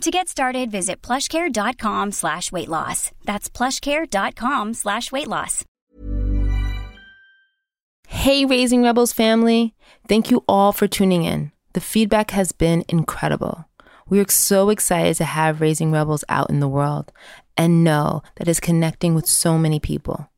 To get started, visit plushcare.com/weightloss. That's plushcare.com/weightloss. Hey, Raising Rebels family. Thank you all for tuning in. The feedback has been incredible. We're so excited to have Raising Rebels out in the world and know that it's connecting with so many people.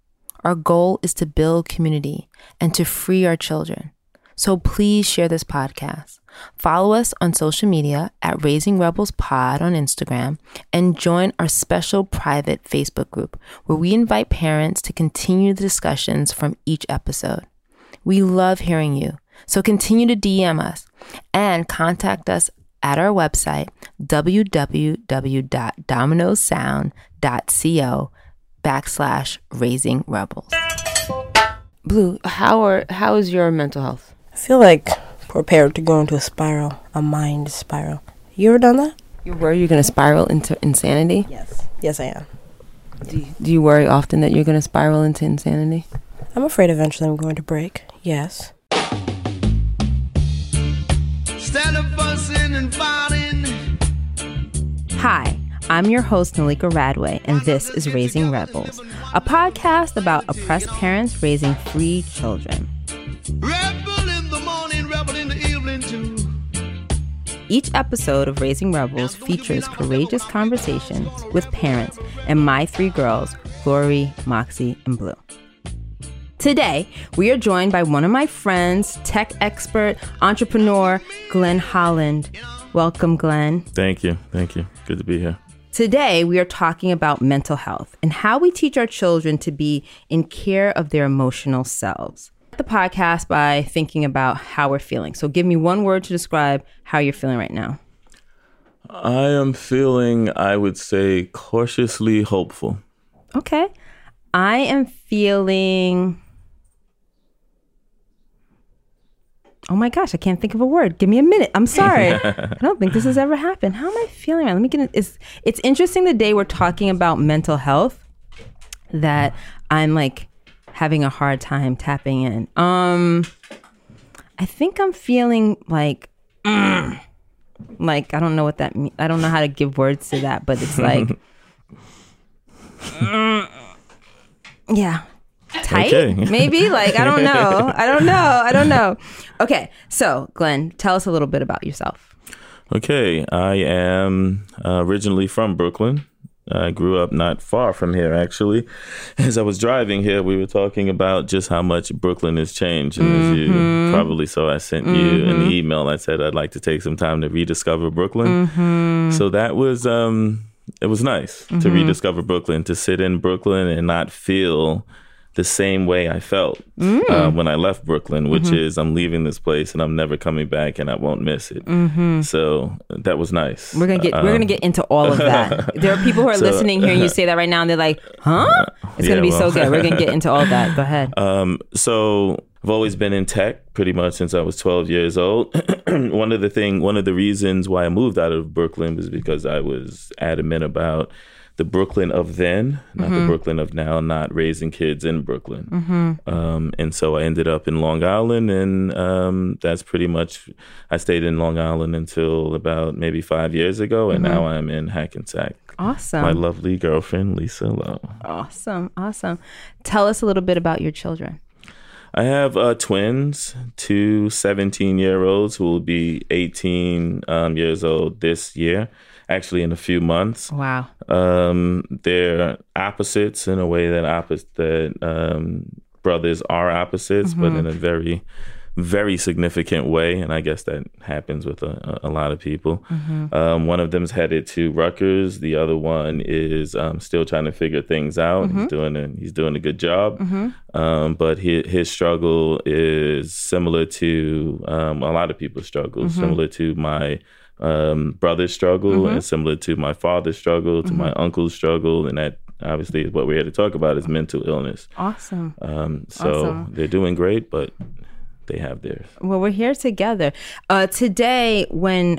Our goal is to build community and to free our children. So please share this podcast. Follow us on social media at Raising Rebels Pod on Instagram and join our special private Facebook group where we invite parents to continue the discussions from each episode. We love hearing you, so continue to DM us and contact us at our website, www.dominosound.co/raisingrebels. Blue, how is your mental health? I feel like prepared to go into a spiral, a mind spiral. You ever done that? You worry you're going to spiral into insanity? Yes. Yes, I am. Do you worry often that you're going to spiral into insanity? I'm afraid eventually I'm going to break. Yes. Stand up, bustin' and fightin'. Hi. I'm your host, Nalika Radway, and this is Raising Rebels, a podcast about oppressed parents raising free children. Rebel in the morning, rebel in the evening too. Each episode of Raising Rebels features courageous conversations with parents and my three girls, Lori, Moxie, and Blue. Today, we are joined by one of my friends, tech expert, entrepreneur, Glenn Holland. Welcome, Glenn. Thank you. Thank you. Good to be here. Today, we are talking about mental health and how we teach our children to be in care of their emotional selves. The podcast by thinking about how we're feeling. So give me one word to describe how you're feeling right now. I am feeling, I would say, cautiously hopeful. Okay. I am feeling... Oh my gosh, I can't think of a word. Give me a minute. I'm sorry. I don't think this has ever happened. How am I feeling? Let me get it. It's interesting the day we're talking about mental health that I'm like having a hard time tapping in. I think I'm feeling like, I don't know what that means. I don't know how to give words to that, but it's like, yeah. Tight? Okay. Maybe? Like, I don't know. Okay. So, Glenn, tell us a little bit about yourself. Okay. I am originally from Brooklyn. I grew up not far from here, actually. As I was driving here, we were talking about just how much Brooklyn has changed. And as you probably saw, I sent you an email. I said I'd like to take some time to rediscover Brooklyn. Mm-hmm. So that was... it was nice to rediscover Brooklyn, to sit in Brooklyn and not feel... the same way I felt when I left Brooklyn, which is I'm leaving this place and I'm never coming back and I won't miss it. So that was nice. We're gonna get into all of that. There are people who are listening here and you say that right now and they're like, huh? It's gonna be so good. We're gonna get into all that. Go ahead. So I've always been in tech pretty much since I was 12 years old. One of the reasons why I moved out of Brooklyn was because I was adamant about the Brooklyn of then, not the Brooklyn of now, not raising kids in Brooklyn. And so I ended up in Long Island, and that's pretty much, I stayed in Long Island until about maybe 5 years ago, and now I'm in Hackensack. Awesome. My lovely girlfriend, Lisa Lowe. Awesome, awesome. Tell us a little bit about your children. I have twins, two 17-year-olds who will be 18 years old this year. Actually, in a few months. Wow. They're opposites in a way that brothers are opposites, but in a very, very significant way. And I guess that happens with a lot of people. One of them's headed to Rutgers. The other one is still trying to figure things out. He's doing a good job. But his struggle is similar to a lot of people's struggles, similar to my brother's struggle and similar to my father's struggle, to my uncle's struggle, and that obviously is what we're here to talk about, is mental illness. Awesome. They're doing great, but they have theirs. Well, we're here together. Today, when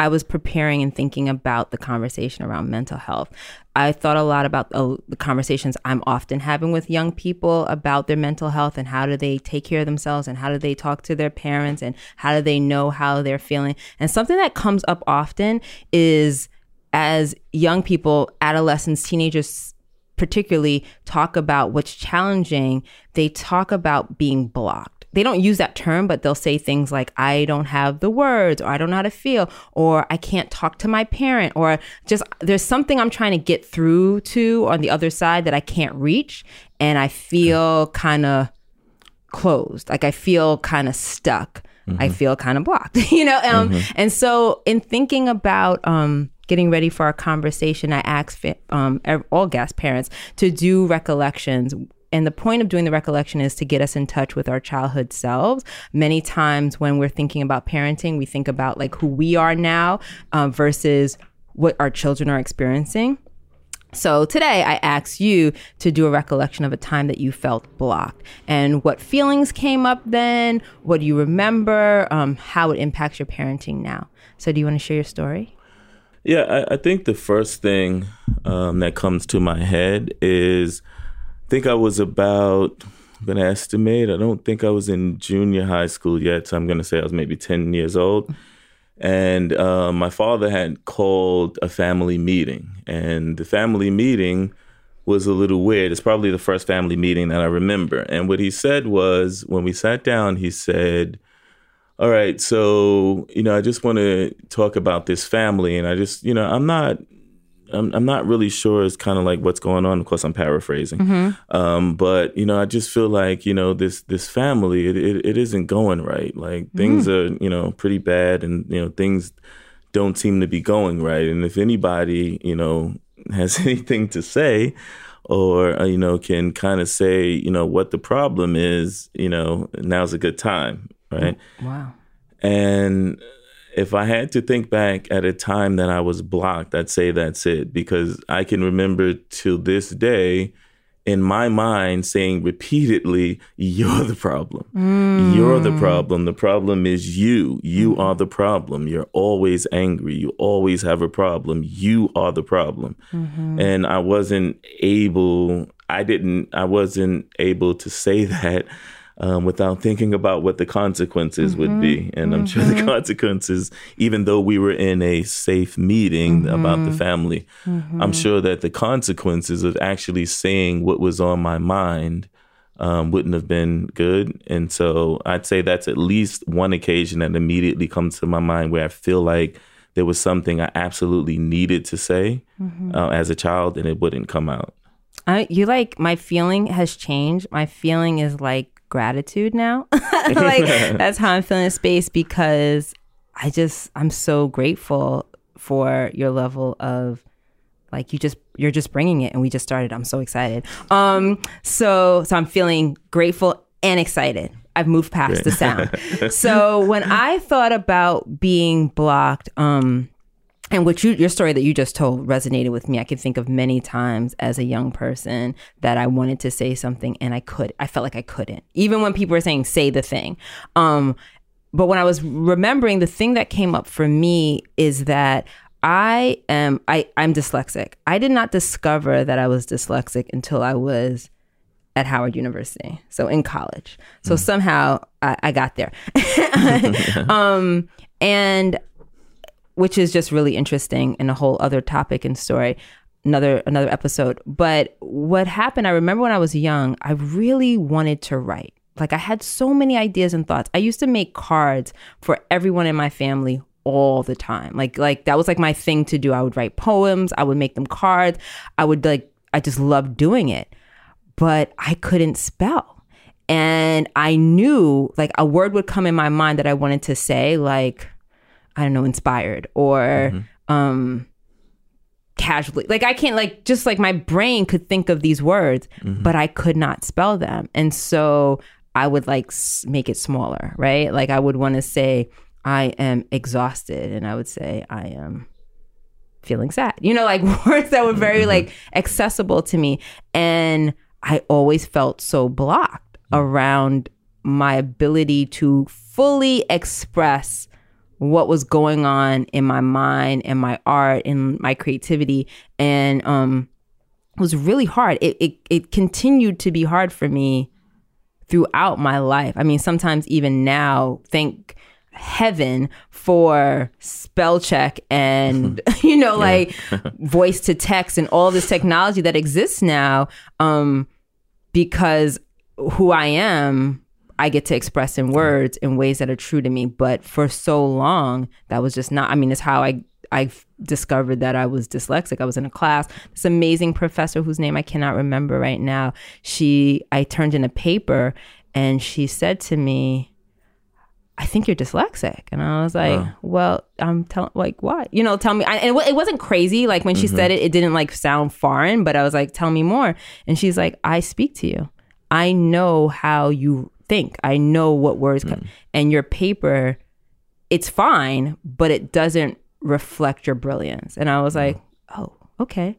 I was preparing and thinking about the conversation around mental health, I thought a lot about the conversations I'm often having with young people about their mental health and how do they take care of themselves and how do they talk to their parents and how do they know how they're feeling. And something that comes up often is, as young people, adolescents, teenagers particularly, talk about what's challenging, they talk about being blocked. They don't use that term, but they'll say things like, I don't have the words, or I don't know how to feel, or I can't talk to my parent, or just there's something I'm trying to get through to on the other side that I can't reach. And I feel kind of closed. Like I feel kind of stuck. Mm-hmm. I feel kind of blocked, you know? And so in thinking about getting ready for our conversation, I asked all guest parents to do recollections. And the point of doing the recollection is to get us in touch with our childhood selves. Many times when we're thinking about parenting, we think about like who we are now versus what our children are experiencing. So today I asked you to do a recollection of a time that you felt blocked and what feelings came up then, what do you remember, how it impacts your parenting now. So do you want to share your story? Yeah, I think the first thing that comes to my head is, I think I was about, I'm going to estimate, I don't think I was in junior high school yet, so I'm going to say I was maybe 10 years old. And my father had called a family meeting. And the family meeting was a little weird. It's probably the first family meeting that I remember. And what he said was, when we sat down, he said, all right, so, you know, I just want to talk about this family. And I just, you know, I'm not really sure. It's kind of like what's going on. Of course, I'm paraphrasing. Mm-hmm. But, you know, I just feel like, you know, this family, it isn't going right. Like things are, you know, pretty bad and, you know, things don't seem to be going right. And if anybody, you know, has anything to say or, you know, can kind of say, you know, what the problem is, you know, now's a good time. Right. Wow. And if I had to think back at a time that I was blocked, I'd say that's it, because I can remember to this day in my mind saying repeatedly, you're the problem. Mm. You're the problem. The problem is you. You are the problem. You're always angry. You always have a problem. You are the problem. Mm-hmm. And I wasn't able to say that without thinking about what the consequences would be. And I'm sure the consequences, even though we were in a safe meeting about the family, I'm sure that the consequences of actually saying what was on my mind wouldn't have been good. And so I'd say that's at least one occasion that immediately comes to my mind where I feel like there was something I absolutely needed to say as a child and it wouldn't come out. My feeling has changed. My feeling is like gratitude now. Like that's how I'm feeling in space, because I'm so grateful for your level of like you're just bringing it, and we just started. I'm so excited. So I'm feeling grateful and excited. I've moved past the sound. So when I thought about being blocked, and what your story that you just told resonated with me. I could think of many times as a young person that I wanted to say something and I felt like I couldn't, even when people were saying, say the thing. But when I was remembering, the thing that came up for me is that I'm dyslexic. I did not discover that I was dyslexic until I was at Howard University, so in college. So somehow I got there. And which is just really interesting and a whole other topic and story, another episode. But what happened, I remember when I was young, I really wanted to write. Like I had so many ideas and thoughts. I used to make cards for everyone in my family all the time. Like that was like my thing to do. I would write poems. I would make them cards. I just loved doing it, but I couldn't spell. And I knew like a word would come in my mind that I wanted to say, like, I don't know, inspired or casually. Like I can't, like, just like my brain could think of these words, but I could not spell them. And so I would like make it smaller, right? Like I would want to say, I am exhausted. And I would say, I am feeling sad. You know, like words that were very like accessible to me. And I always felt so blocked around my ability to fully express what was going on in my mind and my art and my creativity. And it was really hard. It continued to be hard for me throughout my life. I mean, sometimes even now, thank heaven for spell check and, you know, like voice to text and all this technology that exists now, because who I am, I get to express in words in ways that are true to me. But for so long, that was just not, I mean, it's how I discovered that I was dyslexic. I was in a class, this amazing professor whose name I cannot remember right now. I turned in a paper and she said to me, I think you're dyslexic. And I was like, well, I'm telling, like, what? You know, tell me. It wasn't crazy. Like when she said it, it didn't like sound foreign, but I was like, tell me more. And she's like, I speak to you. I know how you think. I know what words come. And your paper, it's fine, but it doesn't reflect your brilliance. And I was like, oh, okay,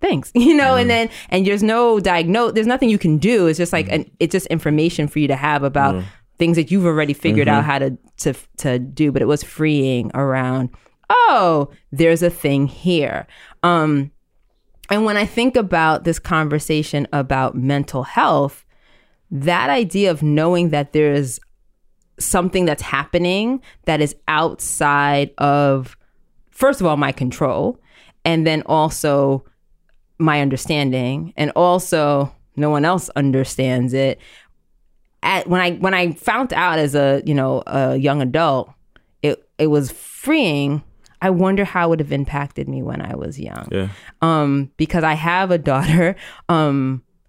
thanks. You know, and there's no diagnose, there's nothing you can do. It's just like, it's just information for you to have about things that you've already figured out how to do. But it was freeing around, oh, there's a thing here. And when I think about this conversation about mental health, that idea of knowing that there is something that's happening that is outside of, first of all, my control, and then also my understanding, and also no one else understands it. When I found out as a young adult, it was freeing. I wonder how it would have impacted me when I was young. Because I have a daughter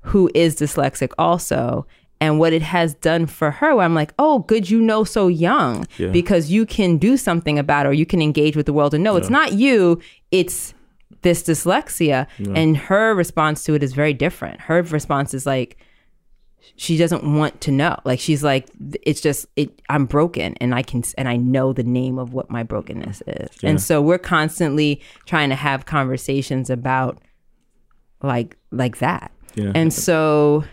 who is dyslexic also. And what it has done for her, where I'm like, oh, good, you know, so young, because you can do something about it, or you can engage with the world and know it's not you, it's this dyslexia. And her response to it is very different. Her response is like, she doesn't want to know. Like, she's like, I'm broken, and I know the name of what my brokenness is. And so we're constantly trying to have conversations about like that. And so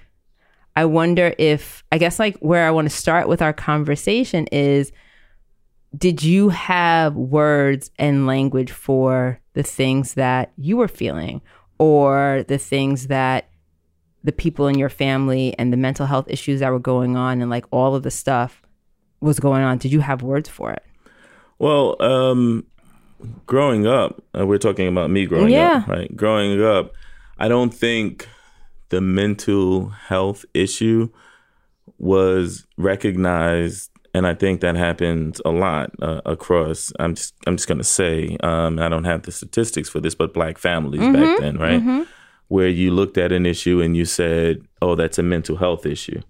I wonder if, I guess like where I want to start with our conversation is, did you have words and language for the things that you were feeling, or the things that the people in your family and the mental health issues that were going on, and like all of the stuff was going on? Did you have words for it? Well, growing up, we're talking about me growing up, right? Growing up, I don't think the mental health issue was recognized, and I think that happens a lot across. I'm just gonna say, I don't have the statistics for this, but Black families back then, right, where you looked at an issue and you said, "Oh, that's a mental health issue."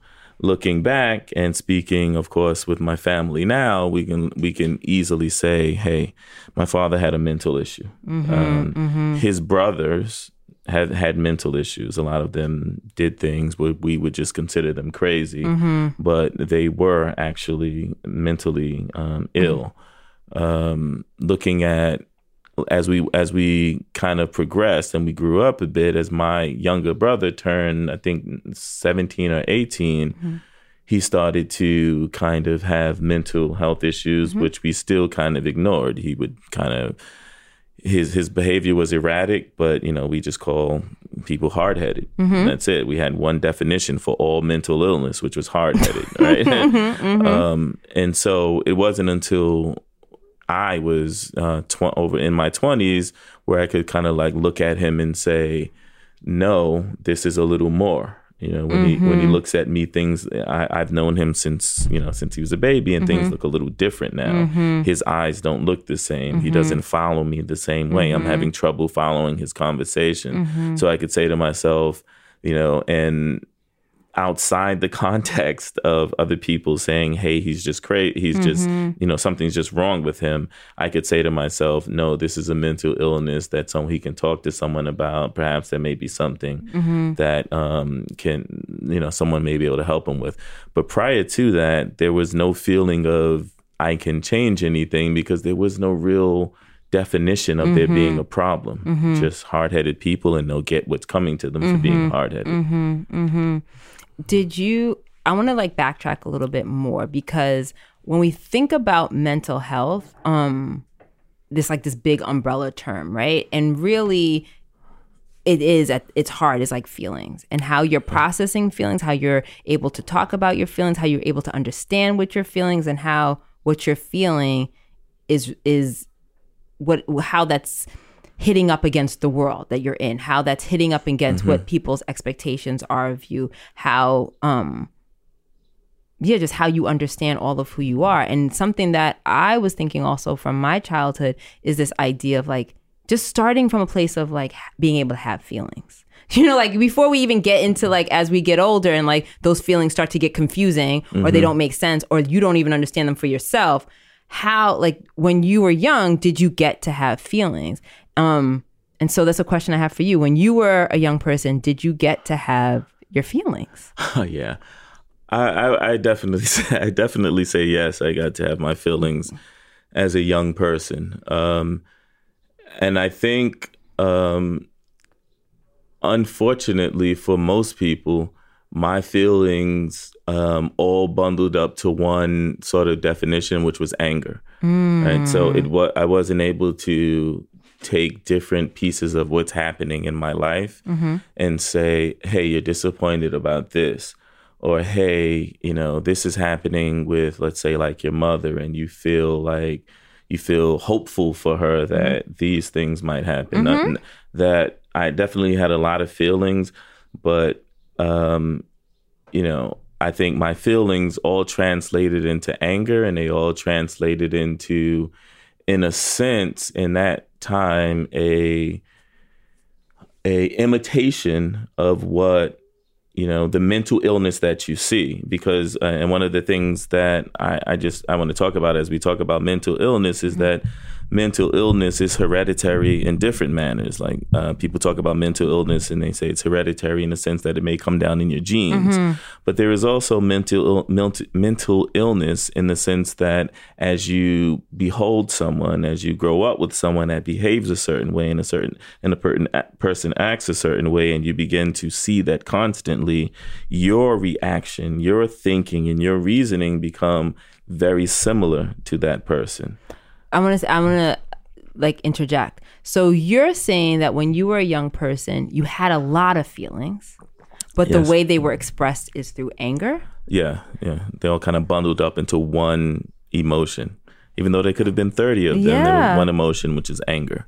Looking back and speaking, of course, with my family now, we can easily say, "Hey, my father had a mental issue. His brothers had mental issues. A lot of them did things where we would just consider them crazy, but they were actually mentally ill." Looking at as we kind of progressed and we grew up a bit, as my younger brother turned, I think, 17 or 18, he started to kind of have mental health issues, which we still kind of ignored. He would kind of, his behavior was erratic, but, you know, we just call people hard-headed. And that's it. We had one definition for all mental illness, which was hard-headed, right? And so it wasn't until I was over in my 20s where I could kind of like look at him and say, no, this is a little more. You know, when he looks at me, things I've known him since he was a baby, and things look a little different now. His eyes don't look the same. He doesn't follow me the same way. I'm having trouble following his conversation. So I could say to myself, you know, and outside the context of other people saying, hey, he's just crazy, he's just, you know, something's just wrong with him, I could say to myself, no, this is a mental illness that he can talk to someone about. Perhaps there may be something that someone may be able to help him with. But prior to that, there was no feeling of I can change anything, because there was no real definition of there being a problem. Just hard-headed people, and they'll get what's coming to them for being hard-headed. Did you, I want to like backtrack a little bit more, because when we think about mental health, this like this big umbrella term, right? And really it is at its heart is like feelings, and how you're processing feelings, how you're able to talk about your feelings, how you're able to understand what you're feeling, and how what you're feeling is what how that's hitting up against the world that you're in, how that's hitting up against what people's expectations are of you, how yeah, just how you understand all of who you are. And something that I was thinking also from my childhood is this idea of like just starting from a place of like being able to have feelings, you know, like before we even get into like as we get older and like those feelings start to get confusing or they don't make sense or you don't even understand them for yourself. How, like when you were young, did you get to have feelings? And so that's a question I have for you. When you were a young person, did you get to have your feelings? Oh, yeah. I definitely say yes. I got to have my feelings as a young person, and I think, unfortunately for most people, my feelings all bundled up to one sort of definition, which was anger. Right? So I wasn't able to take different pieces of what's happening in my life and say, "Hey, you're disappointed about this." Or, hey, you know, this is happening with, let's say, like your mother, and you feel like you feel hopeful for her that these things might happen. That I definitely had a lot of feelings, but, you know, I think my feelings all translated into anger, and they all translated into, in a sense, in that time, a imitation of what, you know, the mental illness that you see, because and one of the things that I want to talk about as we talk about mental illness is that mental illness is hereditary in different manners. Like people talk about mental illness and they say it's hereditary in the sense that it may come down in your genes. But there is also mental illness in the sense that as you behold someone, as you grow up with someone that behaves a certain way and a person acts a certain way, and you begin to see that constantly, your reaction, your thinking, and your reasoning become very similar to that person. I want to like interject. So you're saying that when you were a young person, you had a lot of feelings, but the way they were expressed is through anger? Yeah. They all kind of bundled up into one emotion, even though there could have been 30 of them. Yeah. There was one emotion, which is anger.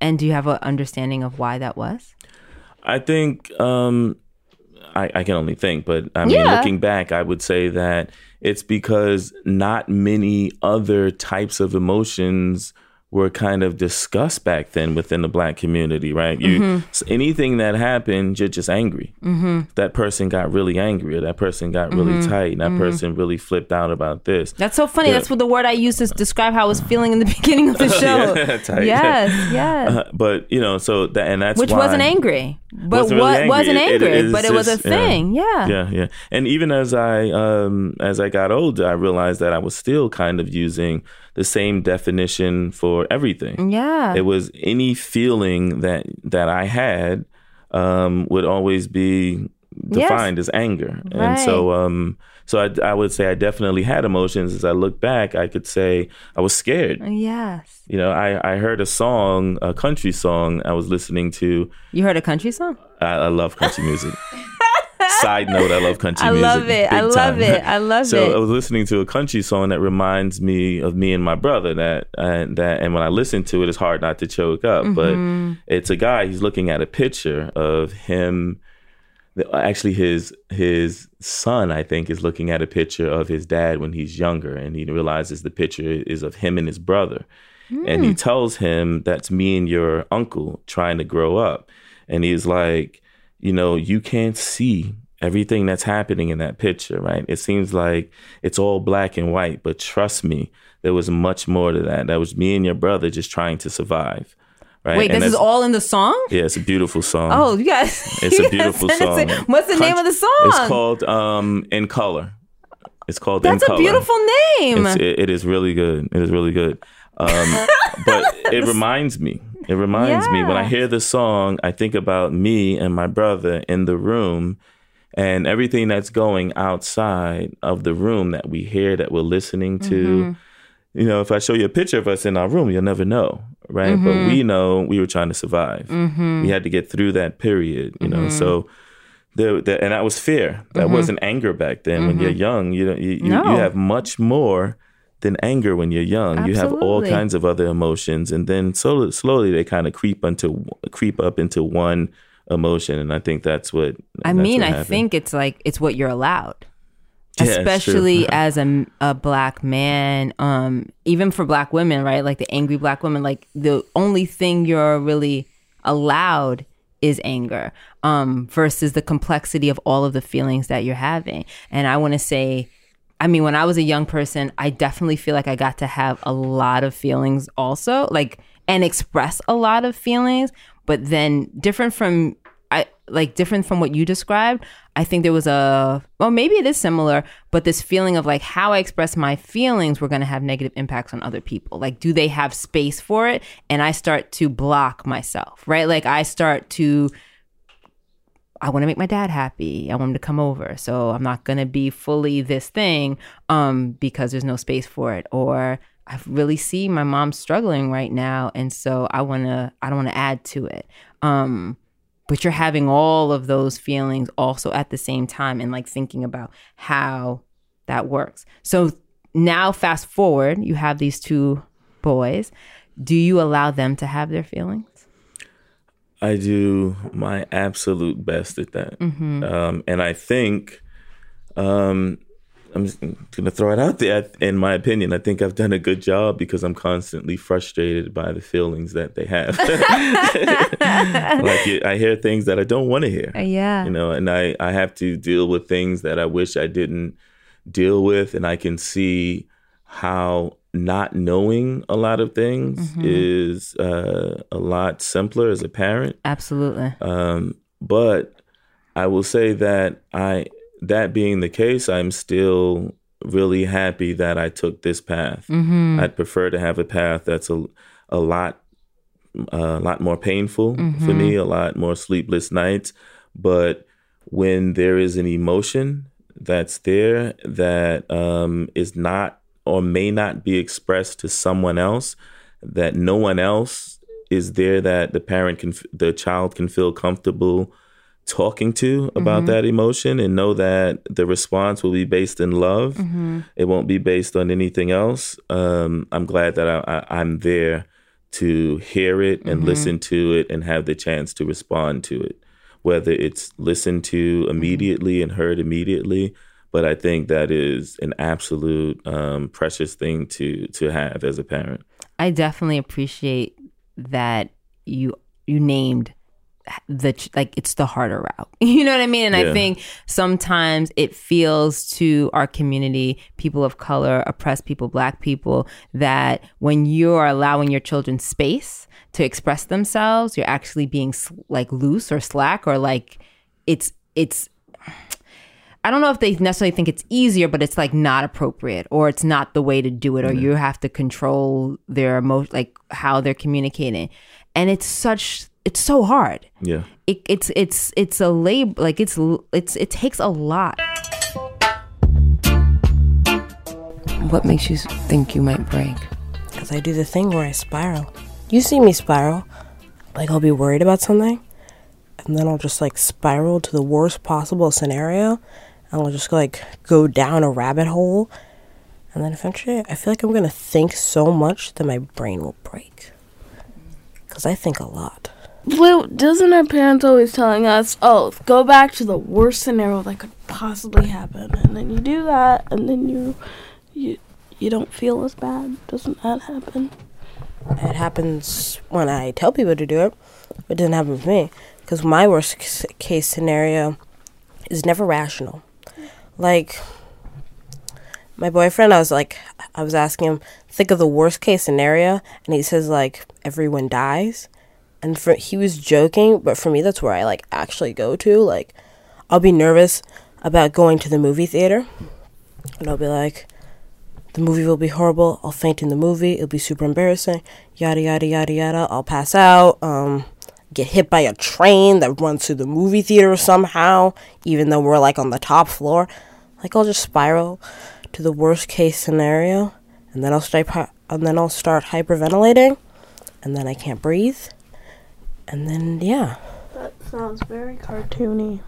And do you have an understanding of why that was? I think, I can only think, but I mean, looking back, I would say that it's because not many other types of emotions were kind of discussed back then within the Black community, right? Anything that happened, you're just angry. That person got really angry, or that person got really tight, and that person really flipped out about this. That's so funny. That's what the word I used to describe how I was feeling in the beginning of the show. Tight. Yes. But, you know, so that's which why wasn't angry. It was a thing. Yeah. And even as I got older, I realized that I was still kind of using the same definition for everything. Yeah. It was any feeling that I had would always be defined as anger. Right. And so I would say I definitely had emotions. As I look back, I could say I was scared. Yes. You know, I heard a country song I was listening to. You heard a country song? I love country music. Side note, I love country music. I love it. So I was listening to a country song that reminds me of me and my brother. And when I listen to it, it's hard not to choke up. But it's a guy, he's looking at a picture of him. Actually, his son, I think, is looking at a picture of his dad when he's younger. And he realizes the picture is of him and his brother. And he tells him, that's me and your uncle trying to grow up. And he's like, you know, you can't see everything that's happening in that picture, right? It seems like it's all black and white, but trust me, there was much more to that. That was me and your brother just trying to survive, right? Wait, and this is all in the song? Yeah, it's a beautiful song. Oh, yes. It's a beautiful song. What's the name of the song? It's called In Color. It's called In Color. That's a beautiful name. It is really good. But it reminds me. It reminds me. When I hear this song, I think about me and my brother in the room and everything that's going outside of the room that we hear, that we're listening to. Mm-hmm. You know, if I show you a picture of us in our room, you'll never know, right? Mm-hmm. But we know we were trying to survive. Mm-hmm. We had to get through that period, you know, so... and that was fear. That wasn't anger back then. When you're young, you have much more than anger when you're young. Absolutely. You have all kinds of other emotions, and then slowly they kind of creep up into one emotion. And I think that's what I think it's like it's what you're allowed, especially as a black man. Even for black women, right? Like the angry black woman. Like the only thing you're really allowed is anger, versus the complexity of all of the feelings that you're having. And I want to say, I mean, when I was a young person, I definitely feel like I got to have a lot of feelings also, like, and express a lot of feelings, but then different from what you described. I think there was maybe it is similar, but this feeling of like how I express my feelings were going to have negative impacts on other people. Like, do they have space for it? And I start to block myself, right? Like I want to make my dad happy. I want him to come over. So I'm not going to be fully this thing because there's no space for it. Or I really see my mom struggling right now. And so I don't want to add to it. But you're having all of those feelings also at the same time and like thinking about how that works. So now fast forward, you have these two boys. Do you allow them to have their feelings? I do my absolute best at that. Mm-hmm. And I think, I'm just going to throw it out there. In my opinion, I think I've done a good job because I'm constantly frustrated by the feelings that they have. I hear things that I don't want to hear. Yeah. You know, and I have to deal with things that I wish I didn't deal with. And I can see how not knowing a lot of things is a lot simpler as a parent. Absolutely. But I will say that that being the case, I'm still really happy that I took this path. Mm-hmm. I'd prefer to have a path that's a lot more painful for me, a lot more sleepless nights. But when there is an emotion that's there that is not or may not be expressed to someone else, that no one else is there that the child can feel comfortable talking to about that emotion and know that the response will be based in love. Mm-hmm. It won't be based on anything else. I'm glad that I'm there to hear it and listen to it and have the chance to respond to it, whether it's listened to immediately and heard immediately. But I think that is an absolute precious thing to have as a parent. I definitely appreciate that you named it's the harder route. You know what I mean? And I think sometimes it feels to our community, people of color, oppressed people, black people, that when you are allowing your children space to express themselves, you're actually being like loose or slack or like it's I don't know if they necessarily think it's easier, but it's like not appropriate or it's not the way to do it, or you have to control their emotion, like how they're communicating. And it's so hard. Yeah. It's a labor, like it takes a lot. What makes you think you might break? Because I do the thing where I spiral. You see me spiral. Like I'll be worried about something and then I'll just like spiral to the worst possible scenario and I'll just like go down a rabbit hole. And then eventually I feel like I'm going to think so much that my brain will break. Because I think a lot. Well, doesn't our parents always telling us, oh, go back to the worst scenario that could possibly happen, and then you do that, and then you don't feel as bad? Doesn't that happen? It happens when I tell people to do it, but it doesn't happen with me, because my worst case scenario is never rational. Like, my boyfriend, I was asking him, think of the worst case scenario, and he says, like, everyone dies. And he was joking, but for me, that's where I, like, actually go to. Like, I'll be nervous about going to the movie theater, and I'll be like, the movie will be horrible, I'll faint in the movie, it'll be super embarrassing, yada, yada, yada, yada, I'll pass out, get hit by a train that runs through the movie theater somehow, even though we're, like, on the top floor. Like, I'll just spiral to the worst-case scenario, and then I'll start hyperventilating, and then I can't breathe, and then, yeah. That sounds very cartoony.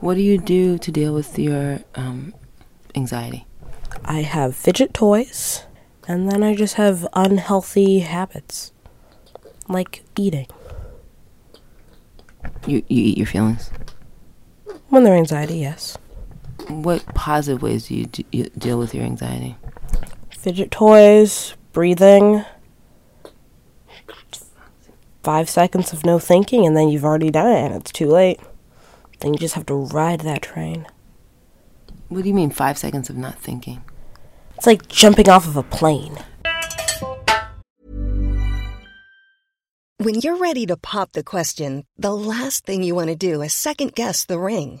What do you do to deal with your anxiety? I have fidget toys, and then I just have unhealthy habits, like eating. You eat your feelings? When they're anxiety, yes. What positive ways do you deal with your anxiety? Fidget toys, breathing, 5 seconds of no thinking, and then you've already done it, and it's too late. Then you just have to ride that train. What do you mean 5 seconds of not thinking? It's like jumping off of a plane. When you're ready to pop the question, the last thing you want to do is second-guess the ring.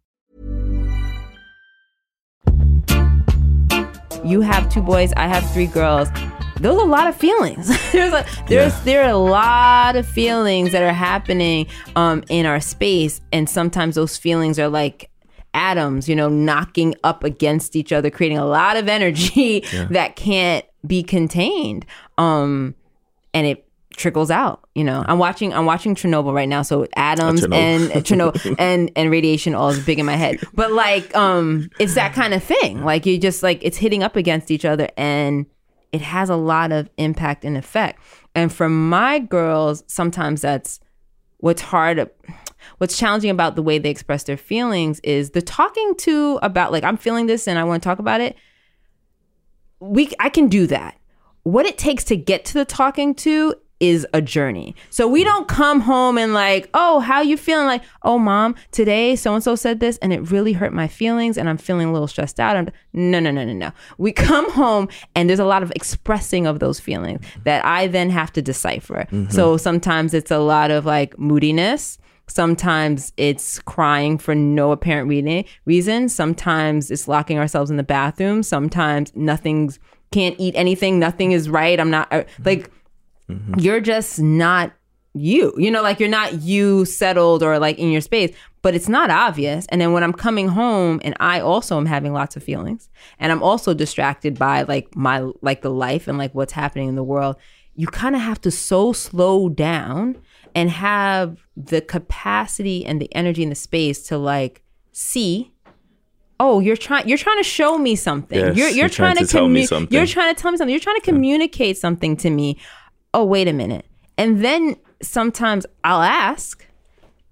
You have 2 boys, I have 3 girls. There's a lot of feelings. There are a lot of feelings that are happening in our space, and sometimes those feelings are like atoms, you know, knocking up against each other, creating a lot of energy that can't be contained, and it trickles out. You know, I'm watching Chernobyl right now, so atoms and radiation all is big in my head. But like, it's that kind of thing. Like you just like it's hitting up against each other, and it has a lot of impact and effect. And for my girls, sometimes that's what's hard. What's challenging about the way they express their feelings is the talking to about like, I'm feeling this and I want to talk about it. I can do that. What it takes to get to the talking to is a journey. So we don't come home and like, oh, how you feeling? Like, oh, mom, today so-and-so said this and it really hurt my feelings and I'm feeling a little stressed out. No. We come home and there's a lot of expressing of those feelings that I then have to decipher. Mm-hmm. So sometimes it's a lot of like moodiness. Sometimes it's crying for no apparent reason. Sometimes it's locking ourselves in the bathroom. Sometimes can't eat anything. Nothing is right. You're just not you. You know, like you're not you settled or like in your space, but it's not obvious. And then when I'm coming home and I also am having lots of feelings and I'm also distracted by like the life and like what's happening in the world, you kind of have to slow down and have the capacity and the energy and the space to like see, oh, you're trying to show me something. Yes, you're trying to tell me something. You're trying to tell me something. You're trying to communicate something to me. Oh, wait a minute. And then sometimes I'll ask,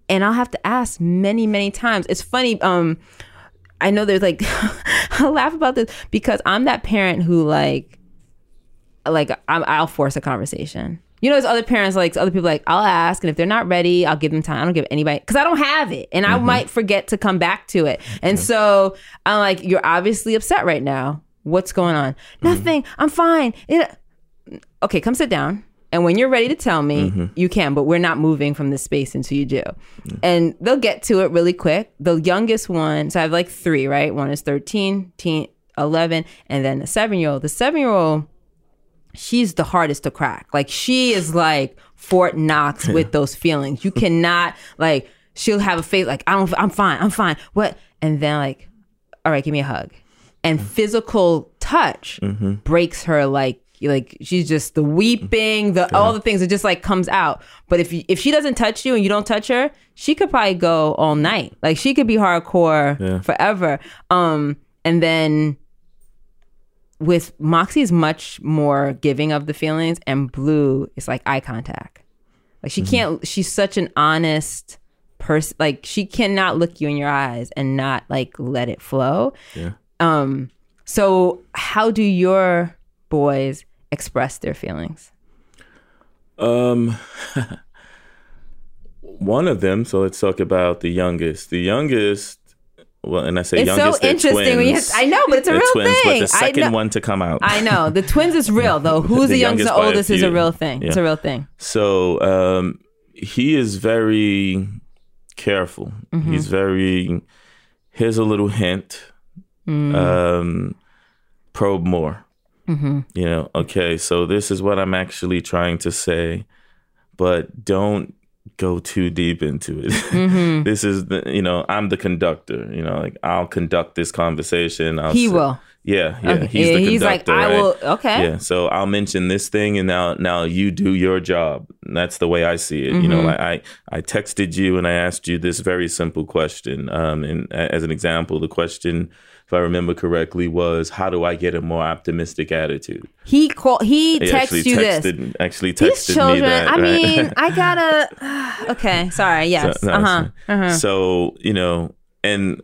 and I'll have to ask many, many times. It's funny. I know there's like I laugh about this because I'm that parent who like I'll force a conversation. You know, there's other parents, like other people, like I'll ask, and if they're not ready, I'll give them time. I don't give anybody because I don't have it, and I might forget to come back to it. And so I'm like, "You're obviously upset right now. What's going on? Nothing. I'm fine. Okay, come sit down. And when you're ready to tell me, you can. But we're not moving from this space until you do." And they'll get to it really quick. The youngest one, so I have like 3, right? One is 13, 11, and then the 7-year-old. The 7-year-old. She's the hardest to crack. Like she is like Fort Knox with those feelings. You cannot like. She'll have a face like I'm fine. What? And then like, all right, give me a hug. And physical touch breaks her. Like she's just the weeping, all the things. It just like comes out. But if she doesn't touch you and you don't touch her, she could probably go all night. Like she could be hardcore forever. And then. With Moxie is much more giving of the feelings, and Blue is like eye contact. Like she can't. She's such an honest person. Like she cannot look you in your eyes and not like let it flow. Yeah. So how do your boys express their feelings? one of them. So let's talk about the youngest. The youngest, well, and I say it's youngest, so interesting. Twins. I know, but it's a real twins, thing. But the second one to come out. I know. The twins is real, though. Who's the youngest, the oldest is a real thing. Yeah. It's a real thing. So he is very careful. Mm-hmm. He's very, here's a little hint. Mm. Probe more. Mm-hmm. You know, okay, so this is what I'm actually trying to say, but don't go too deep into it. Mm-hmm. This is, I'm the conductor, like I'll conduct this conversation. He will. Yeah, yeah. Okay. He's the conductor. He's like, I will. Okay. Yeah, so I'll mention this thing and now you do your job. That's the way I see it. Mm-hmm. I texted you and I asked you this very simple question. And as an example, the question, if I remember correctly, was how do I get a more optimistic attitude? He texted These children, me that. Right? I mean, I gotta. Okay, sorry. Yes. So and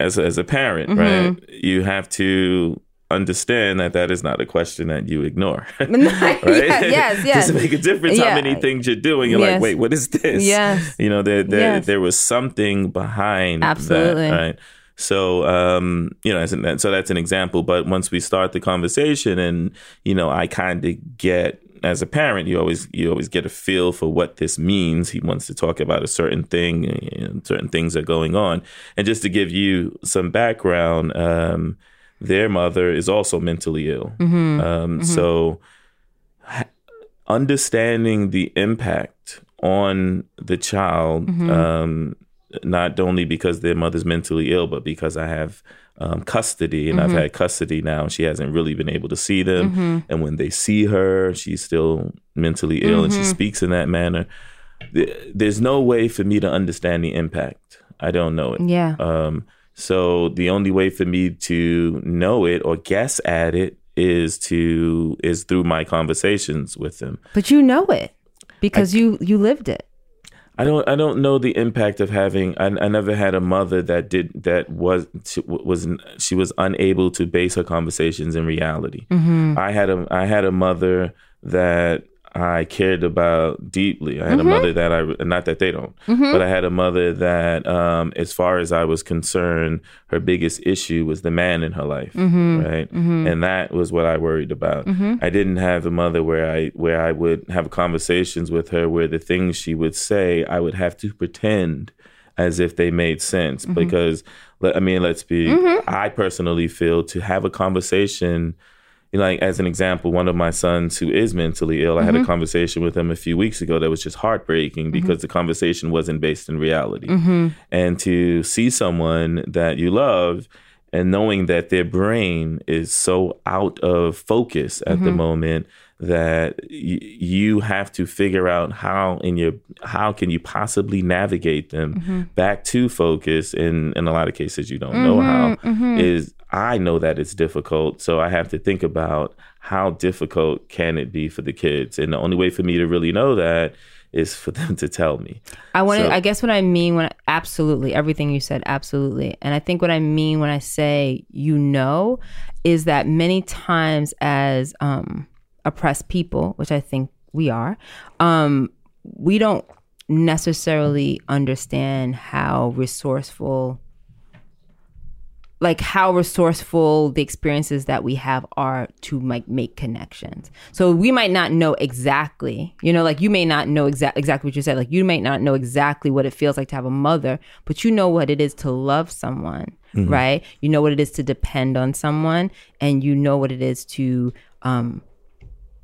as a parent, mm-hmm. right, you have to understand that is not a question that you ignore. Right? Yes. Doesn't make a difference how many things you're doing. You're like, wait, what is this? Yes. There was something behind. Absolutely. That, right. So, so that's an example. But once we start the conversation and, I kind of get, as a parent, you always get a feel for what this means. He wants to talk about a certain thing and certain things are going on. And just to give you some background, their mother is also mentally ill. Mm-hmm. So understanding the impact on the child, mm-hmm. Not only because their mother's mentally ill, but because I have custody and mm-hmm. I've had custody now. She hasn't really been able to see them. Mm-hmm. And when they see her, she's still mentally ill mm-hmm. and she speaks in that manner. There's no way for me to understand the impact. I don't know it. Yeah. So the only way for me to know it or guess at it is through my conversations with them. But you know it because you lived it. I don't know the impact of having. I never had a mother she was unable to base her conversations in reality. Mm-hmm. I had a mother that I cared about deeply. I had mm-hmm. a mother that not that they don't, mm-hmm. but I had a mother that, as far as I was concerned, her biggest issue was the man in her life, mm-hmm. right? Mm-hmm. And that was what I worried about. Mm-hmm. I didn't have a mother where I would have conversations with her where the things she would say, I would have to pretend as if they made sense. Mm-hmm. Because, let's be, mm-hmm. I personally feel to have a conversation. As an example, one of my sons who is mentally ill, I mm-hmm. had a conversation with him a few weeks ago that was just heartbreaking mm-hmm. because the conversation wasn't based in reality. Mm-hmm. And to see someone that you love and knowing that their brain is so out of focus at mm-hmm. the moment that you have to figure out how can you possibly navigate them mm-hmm. back to focus. And in a lot of cases, you don't mm-hmm. know how mm-hmm. I know that it's difficult, so I have to think about how difficult can it be for the kids. And the only way for me to really know that is for them to tell me. Absolutely, everything you said, absolutely. And I think what I mean when I say is that many times as oppressed people, which I think we are, we don't necessarily understand how resourceful the experiences that we have are to make connections. So we might not know exactly, you may not know exactly what you said. You might not know exactly what it feels like to have a mother, but you know what it is to love someone, mm-hmm. right? You know what it is to depend on someone, and you know what it is to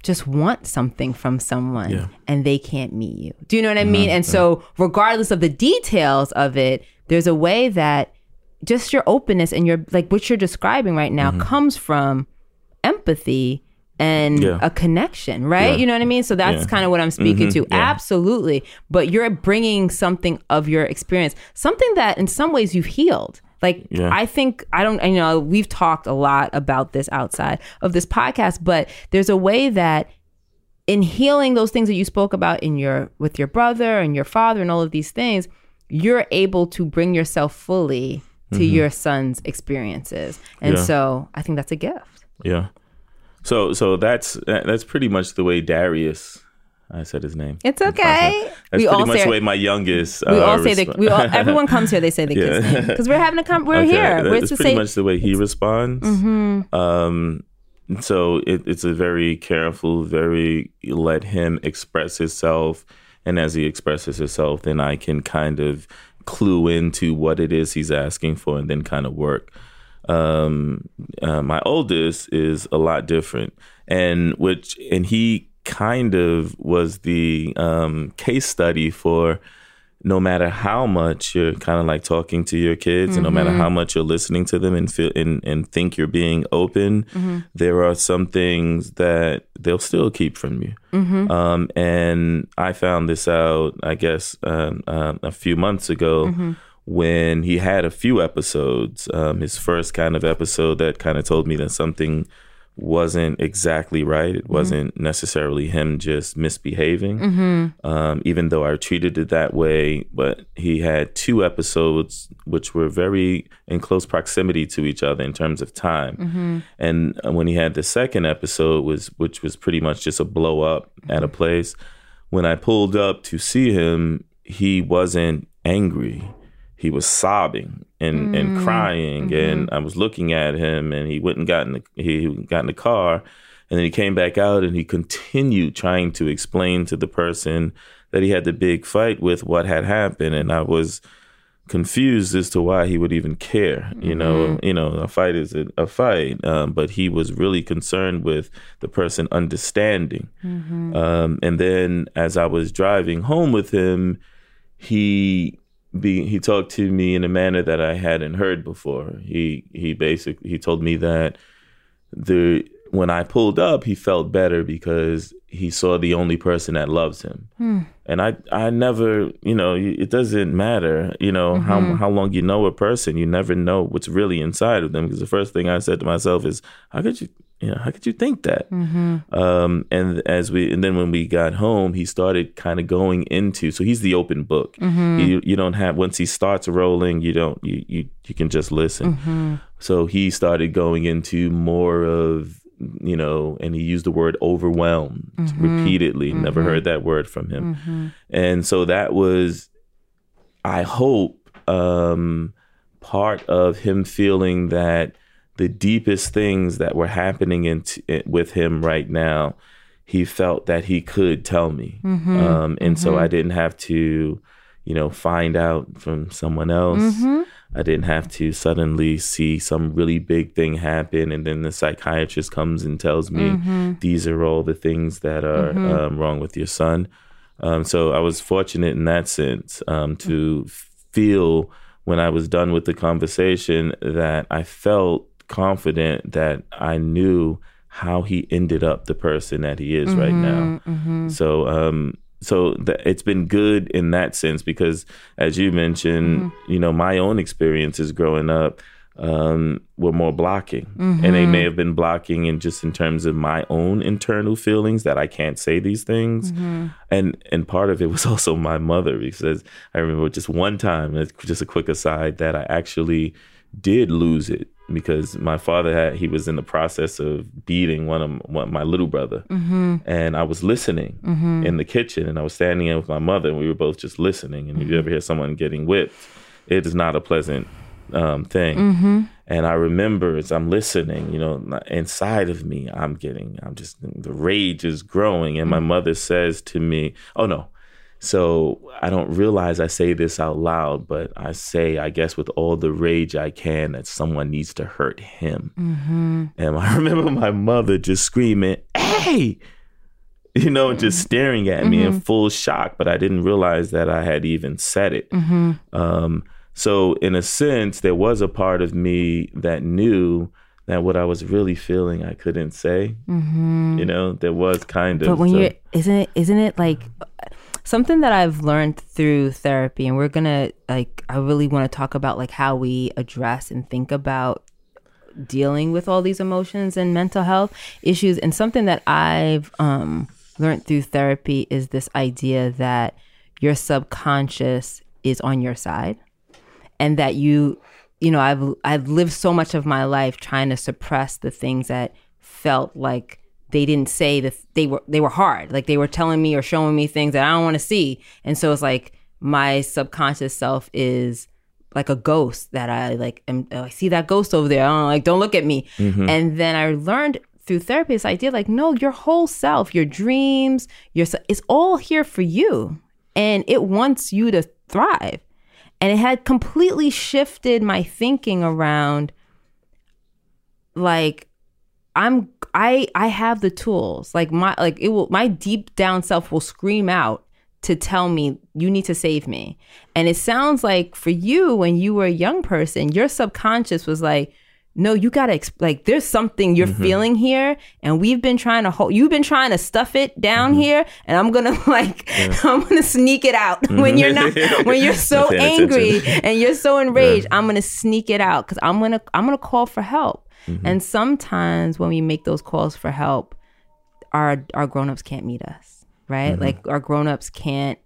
just want something from someone and they can't meet you. Do you know what I mean? And so regardless of the details of it, there's a way that just your openness and your what you're describing right now mm-hmm. comes from empathy and a connection, right? Yeah. You know what I mean? So that's kind of what I'm speaking mm-hmm. to. Yeah. Absolutely. But you're bringing something of your experience, something that in some ways you've healed. I think, we've talked a lot about this outside of this podcast, but there's a way that in healing those things that you spoke about with your brother and your father and all of these things, you're able to bring yourself fully to mm-hmm. your son's experiences. And so I think that's a gift. Yeah. So that's pretty much the way Darius I said his name. It's okay. That's we pretty all much say, my youngest. We all say that. Everyone comes here. They say the kid's name because we're having a We're okay. here. That's pretty much the way he responds. Mm-hmm. So it's a very careful, very let him express himself, and as he expresses himself, then I can kind of clue into what it is he's asking for, and then kind of work. My oldest is a lot different, and he kind of was the case study for no matter how much you're kind of like talking to your kids mm-hmm. and no matter how much you're listening to them and feel and think you're being open, mm-hmm. there are some things that they'll still keep from you. Mm-hmm. And I found this out, I guess, a few months ago mm-hmm. when he had a few episodes, his first kind of episode that kind of told me that something wasn't exactly right. It wasn't mm-hmm. necessarily him just misbehaving, mm-hmm. Even though I treated it that way. But he had two episodes which were very in close proximity to each other in terms of time. Mm-hmm. And when he had the second episode, which was pretty much just a blow up mm-hmm. at a place, when I pulled up to see him, he wasn't angry. He was sobbing and crying, mm-hmm. and I was looking at him, and he went and got in the car, and then he came back out, and he continued trying to explain to the person that he had the big fight with what had happened, and I was confused as to why he would even care. Mm-hmm. You know, a fight is a fight, but he was really concerned with the person understanding. Mm-hmm. And then as I was driving home with him, he talked to me in a manner that I hadn't heard before. He told me that when I pulled up, he felt better because he saw the only person that loves him. Hmm. And I never, you know, it doesn't matter, you know, mm-hmm. how long you know a person, you never know what's really inside of them. Because the first thing I said to myself is, how could you think that? Mm-hmm. And then when we got home, he started kind of going into, so he's the open book. Mm-hmm. You don't have, once he starts rolling, you can just listen. Mm-hmm. So he started going into more of, you know, and he used the word overwhelmed mm-hmm. repeatedly. Mm-hmm. Never heard that word from him. Mm-hmm. And so that was, I hope, part of him feeling that the deepest things that were happening with him right now, he felt that he could tell me. Mm-hmm. And mm-hmm. so I didn't have to, you know, find out from someone else. Mm-hmm. I didn't have to suddenly see some really big thing happen. And then the psychiatrist comes and tells me, mm-hmm. these are all the things that are mm-hmm. Wrong with your son. So I was fortunate in that sense to feel when I was done with the conversation that I felt confident that I knew how he ended up the person that he is mm-hmm, right now. Mm-hmm. So it's been good in that sense because, as you mentioned, mm-hmm. you know, my own experiences growing up were more blocking. Mm-hmm. And they may have been blocking in just in terms of my own internal feelings that I can't say these things. Mm-hmm. And part of it was also my mother, because I remember just one time, just a quick aside, that I actually did lose it. Because my father he was in the process of beating my little brother, mm-hmm. and I was listening mm-hmm. in the kitchen, and I was standing in with my mother, and we were both just listening. And mm-hmm. if you ever hear someone getting whipped, it is not a pleasant thing. Mm-hmm. And I remember as I'm listening, you know, inside of me, the rage is growing, and my mother says to me, "Oh no." So I don't realize I say this out loud, but I say, I guess with all the rage I can, that someone needs to hurt him. Mm-hmm. And I remember my mother just screaming, "Hey!" You know, mm-hmm. just staring at me mm-hmm. in full shock, but I didn't realize that I had even said it. Mm-hmm. So in a sense, there was a part of me that knew that what I was really feeling I couldn't say. Mm-hmm. You know, there was kind of... But when you're... Isn't it like... Something that I've learned through therapy, and we're gonna I really want to talk about how we address and think about dealing with all these emotions and mental health issues. And something that I've learned through therapy is this idea that your subconscious is on your side, and that you know, I've lived so much of my life trying to suppress the things that felt like they didn't say that they were hard. Like they were telling me or showing me things that I don't want to see. And so it's like my subconscious self is like a ghost that I like, am, oh, I see that ghost over there. I don't know, like, don't look at me. Mm-hmm. And then I learned through therapy this idea like, no, your whole self, your dreams, it's all here for you. And it wants you to thrive. And it had completely shifted my thinking around like, I have the tools. Like my deep down self will scream out to tell me, you need to save me. And it sounds like for you, when you were a young person, your subconscious was like, no, you gotta there's something you're mm-hmm. feeling here, and we've been trying to you've been trying to stuff it down mm-hmm. here, and I'm gonna I'm gonna sneak it out mm-hmm. When you're so angry and you're so enraged, I'm gonna sneak it out because I'm gonna call for help. Mm-hmm. And sometimes when we make those calls for help, our grown-ups can't meet us, right? Mm-hmm. Like our grown-ups can't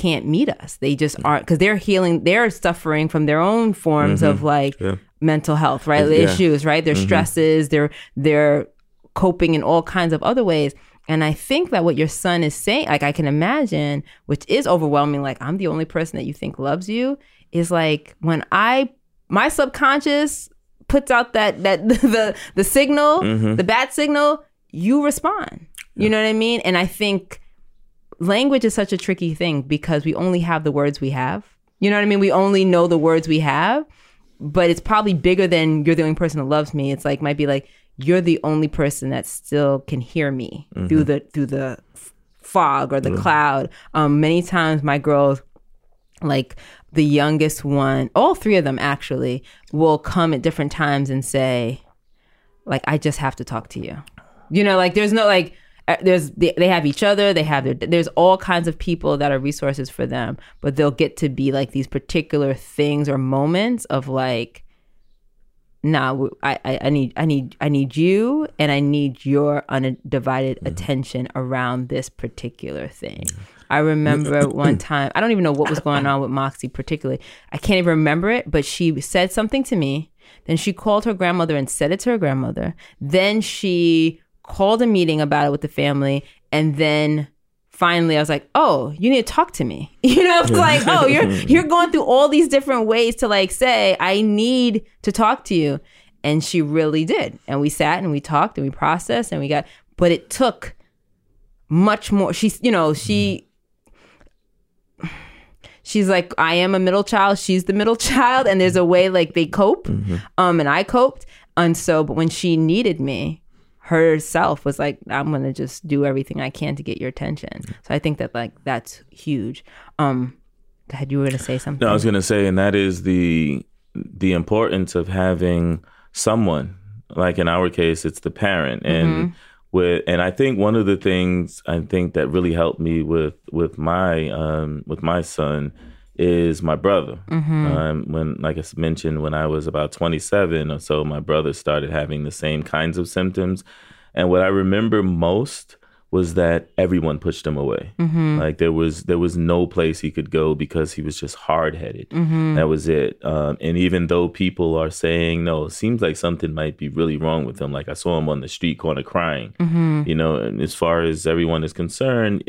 meet us. They just aren't, because they're healing, they're suffering from their own forms mm-hmm. of mental health, right? The issues, right? Their mm-hmm. stresses, they're coping in all kinds of other ways. And I think that what your son is saying, like I can imagine, which is overwhelming, like I'm the only person that you think loves you, is like when my subconscious puts out that the signal, mm-hmm. the bad signal, you respond. Yeah. You know what I mean? And I think language is such a tricky thing because we only have the words we have. You know what I mean? We only know the words we have, but it's probably bigger than you're the only person that loves me. It's like, might be like, you're the only person that still can hear me mm-hmm. through the fog or the mm-hmm. cloud. Many times my girls, like the youngest one, all three of them actually, will come at different times and say, like, I just have to talk to you. You know, like there's no like, there's they have each other, they have there's all kinds of people that are resources for them, but they'll get to be like these particular things or moments of like, nah, I need you, and I need your undivided mm-hmm. attention around this particular thing. I remember one time, I don't even know what was going on with Moxie particularly. I can't even remember it, but she said something to me. Then she called her grandmother and said it to her grandmother. Then she called a meeting about it with the family. And then finally I was like, oh, you need to talk to me. You know, it's like, oh, you're going through all these different ways to like say, I need to talk to you. And she really did. And we sat and we talked and we processed and we got, but it took much more. She's like, I am a middle child. She's the middle child. And there's a way like they cope. Mm-hmm. And I coped. And so, but when she needed me, herself was like, I'm going to just do everything I can to get your attention. So I think that like, that's huge. Had you were going to say something? No, I was going to say, and that is the importance of having someone, like in our case, it's the parent. And mm-hmm. And I think one of the things I think that really helped me with my son is my brother. Mm-hmm. When, like I mentioned, when I was about 27 or so, my brother started having the same kinds of symptoms. And what I remember most was that everyone pushed him away. Mm-hmm. Like there was no place he could go because he was just hard-headed. Mm-hmm. That was it. And even though people are saying, no, it seems like something might be really wrong with him. Like I saw him on the street corner crying, mm-hmm. you know, and as far as everyone is concerned,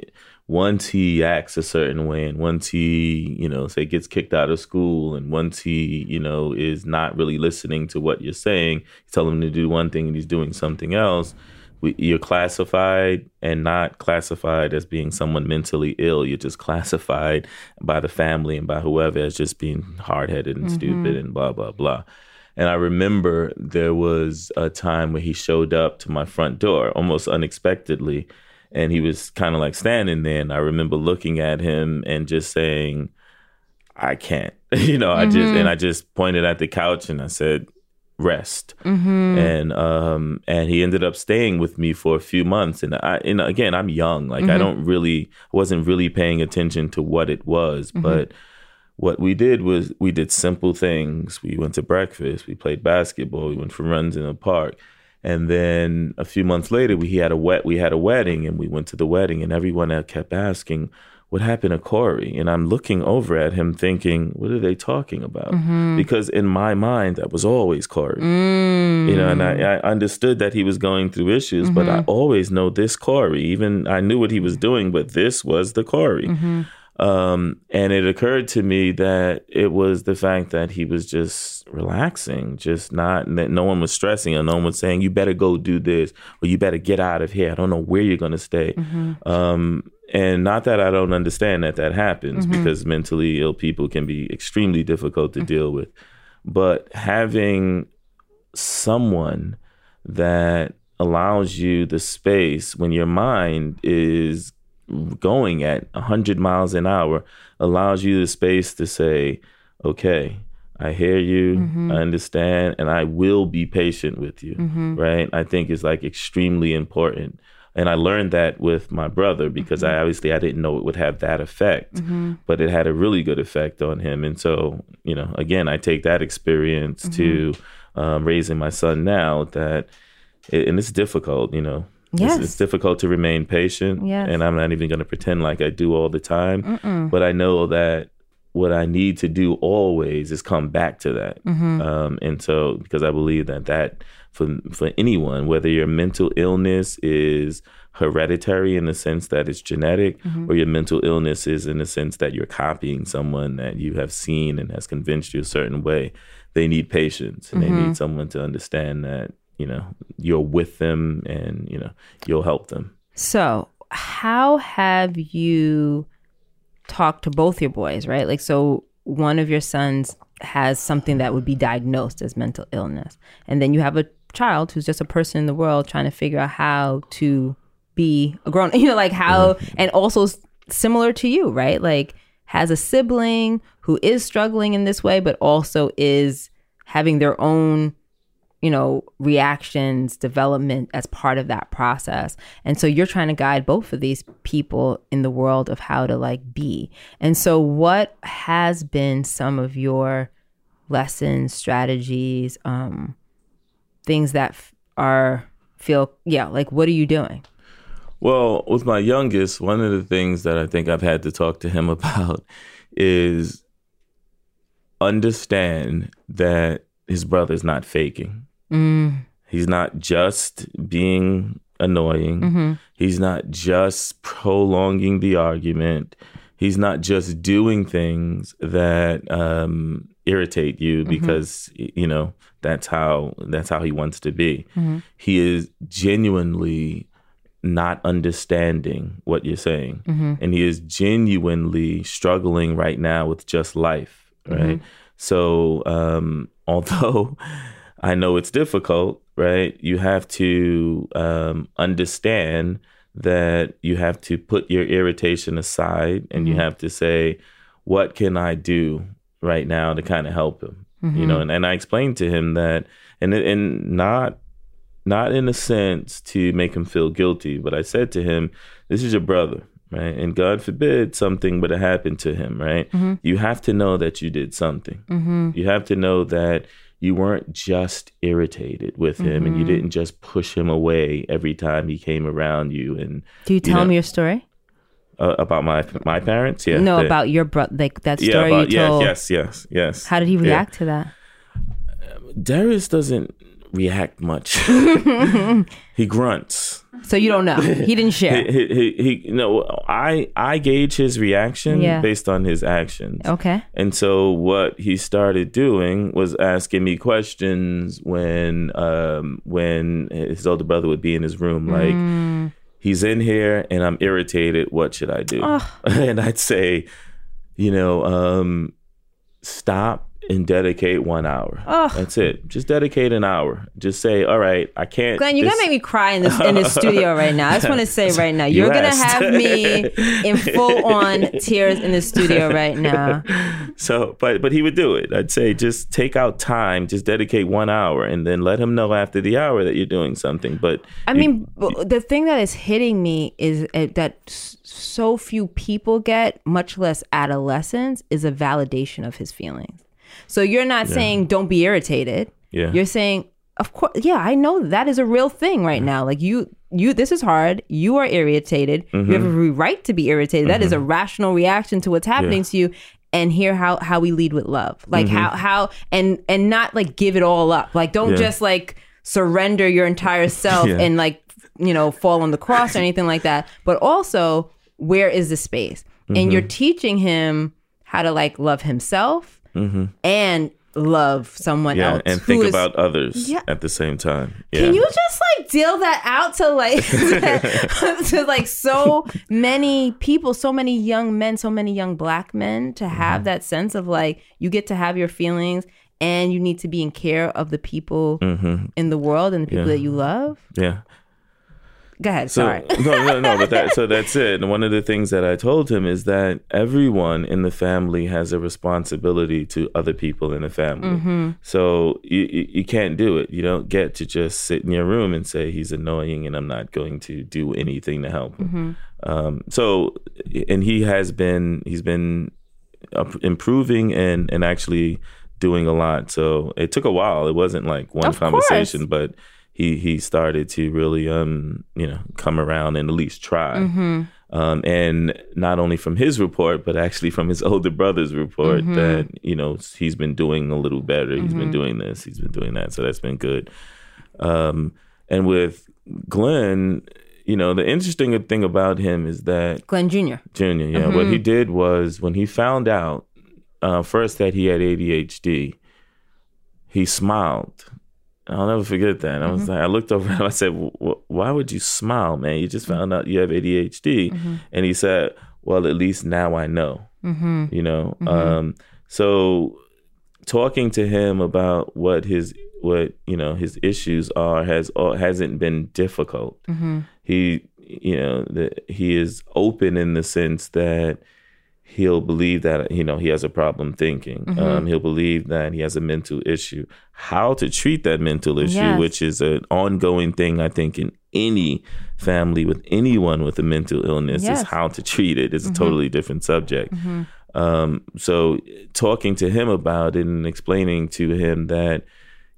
once he acts a certain way and once he, you know, say gets kicked out of school and once he, you know, is not really listening to what you're saying, you tell him to do one thing and he's doing something else. You're classified and not classified as being someone mentally ill. You're just classified by the family and by whoever as just being hard-headed and mm-hmm. stupid and blah, blah, blah. And I remember there was a time where he showed up to my front door almost unexpectedly. And he was kind of like standing there. And I remember looking at him and just saying, I can't, you know, mm-hmm. I just pointed at the couch and I said, rest. Mm-hmm. And he ended up staying with me for a few months. And again, I'm young. Like mm-hmm. I wasn't really paying attention to what it was. Mm-hmm. But what we did was we did simple things. We went to breakfast. We played basketball. We went for runs in the park. And then a few months later, we had a wedding and we went to the wedding and everyone kept asking, what happened to Corey? And I'm looking over at him thinking, what are they talking about? Mm-hmm. Because in my mind, that was always Corey. Mm. You know, and I understood that he was going through issues, mm-hmm. but I always know this Corey. Even I knew what he was doing, but this was the Corey. Mm-hmm. And it occurred to me that it was the fact that he was just relaxing, just not, that no one was stressing and no one was saying, you better go do this or you better get out of here. I don't know where you're going to stay. Mm-hmm. And not that I don't understand that that happens mm-hmm. because mentally ill people can be extremely difficult to mm-hmm. deal with. But having someone that allows you the space when your mind is going at 100 miles an hour allows you the space to say, okay, I hear you, mm-hmm. I understand, and I will be patient with you, mm-hmm. right? I think it's like extremely important. And I learned that with my brother because mm-hmm. I didn't know it would have that effect, mm-hmm. but it had a really good effect on him. And so, you know, again, I take that experience mm-hmm. to raising my son now and it's difficult, you know. Yes. It's difficult to remain patient, yes. and I'm not even going to pretend like I do all the time. Mm-mm. But I know that what I need to do always is come back to that. Mm-hmm. And so, because I believe that for anyone, whether your mental illness is hereditary in the sense that it's genetic, mm-hmm. or your mental illness is in the sense that you're copying someone that you have seen and has convinced you a certain way, they need patience, and mm-hmm. they need someone to understand that. You know, you're with them and, you know, you'll help them. So how have you talked to both your boys, right? Like, so one of your sons has something that would be diagnosed as mental illness. And then you have a child who's just a person in the world trying to figure out how to be a grown, you know, like how, mm-hmm. and also similar to you, right? Like has a sibling who is struggling in this way, but also is having their own, you know, reactions, development as part of that process. And so you're trying to guide both of these people in the world of how to like be. And so what has been some of your lessons, strategies, things that like what are you doing? Well, with my youngest, one of the things that I think I've had to talk to him about is understand that his brother's not faking. Mm. He's not just being annoying. Mm-hmm. He's not just prolonging the argument. He's not just doing things that irritate you mm-hmm. because, you know, that's how he wants to be. Mm-hmm. He is genuinely not understanding what you're saying. Mm-hmm. And he is genuinely struggling right now with just life, right? Mm-hmm. So although I know it's difficult, right? You have to understand that you have to put your irritation aside and mm-hmm. you have to say, what can I do right now to kind of help him? Mm-hmm. You know, and I explained to him that, and not in a sense to make him feel guilty, but I said to him, this is your brother, right? And God forbid something would have happened to him, right? Mm-hmm. You have to know that you did something. Mm-hmm. You have to know that you weren't just irritated with him mm-hmm. and you didn't just push him away every time he came around you. And do you tell him your story? About my parents? Yeah. No, about your brother. Like that story you told. Yes. How did he react to that? Darius doesn't react much. He grunts. So you don't know. He didn't share. I gauge his reaction based on his actions. Okay. And so what he started doing was asking me questions when his older brother would be in his room, like, he's in here and I'm irritated. What should I do? Oh. And I'd say, you know, stop. And dedicate 1 hour. Oh. That's it. Just dedicate an hour. Just say, all right, I can't. Glenn, you're going to make me cry in this studio right now. I just want to say right now, you're going to have me in full-on tears in the studio right now. So, but he would do it. I'd say just take out time, just dedicate 1 hour, and then let him know after the hour that you're doing something. But the thing that is hitting me is that so few people get, much less adolescents, is a validation of his feelings. So you're not saying don't be irritated. Yeah. You're saying Of course, yeah, I know that is a real thing right now. Like you, this is hard. You are irritated. Mm-hmm. You have a right to be irritated. Mm-hmm. That is a rational reaction to what's happening to you. And hear how we lead with love, like how and not like give it all up. Like don't just like surrender your entire self and like, you know, fall on the cross or anything like that. But also, where is the space? Mm-hmm. And you're teaching him how to like love himself and love someone else, and think about others at the same time. Yeah. Can you just like deal that out to like to like so many people, so many young men, so many young Black men, to have that sense of like you get to have your feelings and you need to be in care of the people in the world and the people that you love. Yeah. Go ahead. So, sorry. No. But that's it. And one of the things that I told him is that everyone in the family has a responsibility to other people in the family. Mm-hmm. So you can't do it. You don't get to just sit in your room and say he's annoying and I'm not going to do anything to help him. Mm-hmm. And he's been improving and actually doing a lot. So it took a while. It wasn't like one conversation, but. He started to really, come around and at least try. Mm-hmm. And not only from his report, but actually from his older brother's report that, he's been doing a little better. Mm-hmm. He's been doing this. He's been doing that. So that's been good. And with Glenn, the interesting thing about him is that... Glenn Jr. Yeah. Mm-hmm. What he did was when he found out first that he had ADHD, he smiled. I'll never forget that. I was like, I looked over and I said, why would you smile, man? You just found out you have ADHD. Mm-hmm. And he said, well, at least now I know, so talking to him about what his issues are hasn't been difficult. Mm-hmm. He is open in the sense that he'll believe that, he has a problem thinking. Mm-hmm. He'll believe that he has a mental issue. How to treat that mental issue, which is an ongoing thing, I think, in any family with anyone with a mental illness, is how to treat it. It's a totally different subject. Mm-hmm. So talking to him about it and explaining to him that,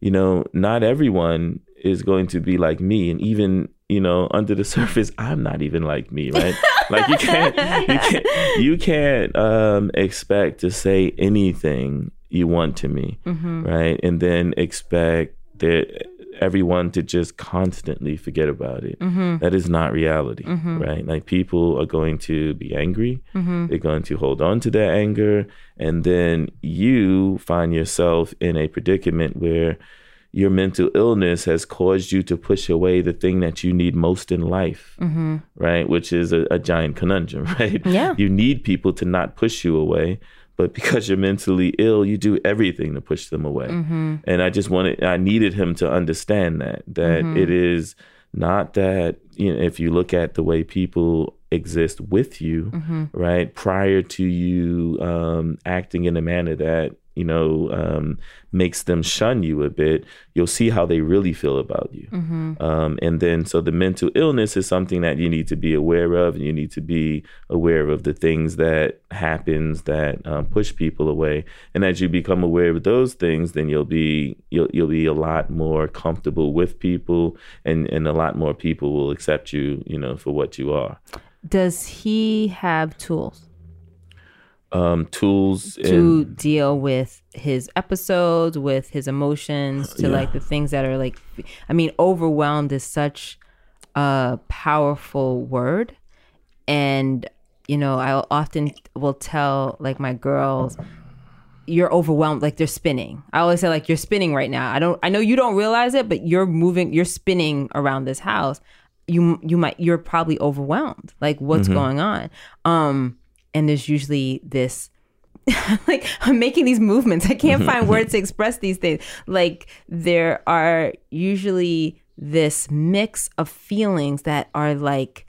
not everyone is going to be like me. And even, under the surface, I'm not even like me, right? Like you can't expect to say anything you want to me, right? And then expect that everyone to just constantly forget about it. Mm-hmm. That is not reality, right? Like people are going to be angry. Mm-hmm. They're going to hold on to their anger. And then you find yourself in a predicament where your mental illness has caused you to push away the thing that you need most in life, right? Which is a giant conundrum, right? Yeah. You need people to not push you away, but because you're mentally ill, you do everything to push them away. Mm-hmm. And I needed him to understand that it is not that, if you look at the way people exist with you, right? Prior to you acting in a manner that, makes them shun you a bit, you'll see how they really feel about you. Mm-hmm. And then, so the mental illness is something that you need to be aware of, and you need to be aware of the things that happens that push people away. And as you become aware of those things, then you'll be a lot more comfortable with people, and a lot more people will accept you, for what you are. Does he have tools? Tools to deal with his episodes, with his emotions, to like the things that are like, I mean, overwhelmed is such a powerful word. And, I often will tell like my girls, you're overwhelmed, like they're spinning. I always say like, you're spinning right now. I know you don't realize it, but you're spinning around this house. You're probably overwhelmed. Like what's going on? And there's usually this, like, I'm making these movements. I can't find words to express these things. Like, there are usually this mix of feelings that are like,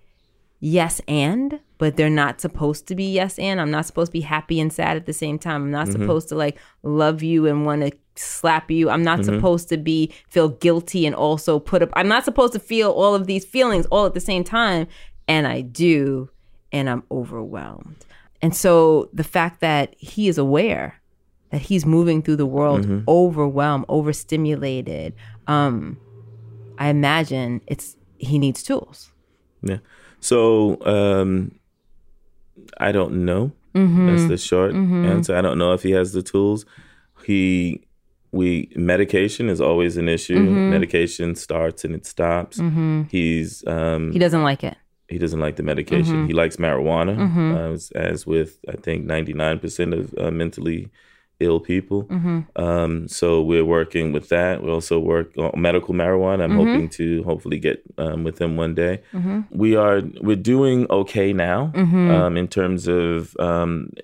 yes and, but they're not supposed to be yes and. I'm not supposed to be happy and sad at the same time. I'm not supposed to, like, love you and want to slap you. I'm not supposed to feel guilty and also put up. I'm not supposed to feel all of these feelings all at the same time. And I do. And I'm overwhelmed. And so the fact that he is aware that he's moving through the world, mm-hmm. overwhelmed, overstimulated. I imagine he needs tools. Yeah. So I don't know. Mm-hmm. That's the short mm-hmm. answer. I don't know if he has the tools. Medication is always an issue. Mm-hmm. Medication starts and it stops. Mm-hmm. He doesn't like it. He doesn't like the medication. Mm-hmm. He likes marijuana, mm-hmm. As with, I think, 99% of mentally ill people. Mm-hmm. So we're working with that. We also work on medical marijuana. I'm mm-hmm. hoping to hopefully get with him one day. Mm-hmm. We're doing okay now mm-hmm. In terms of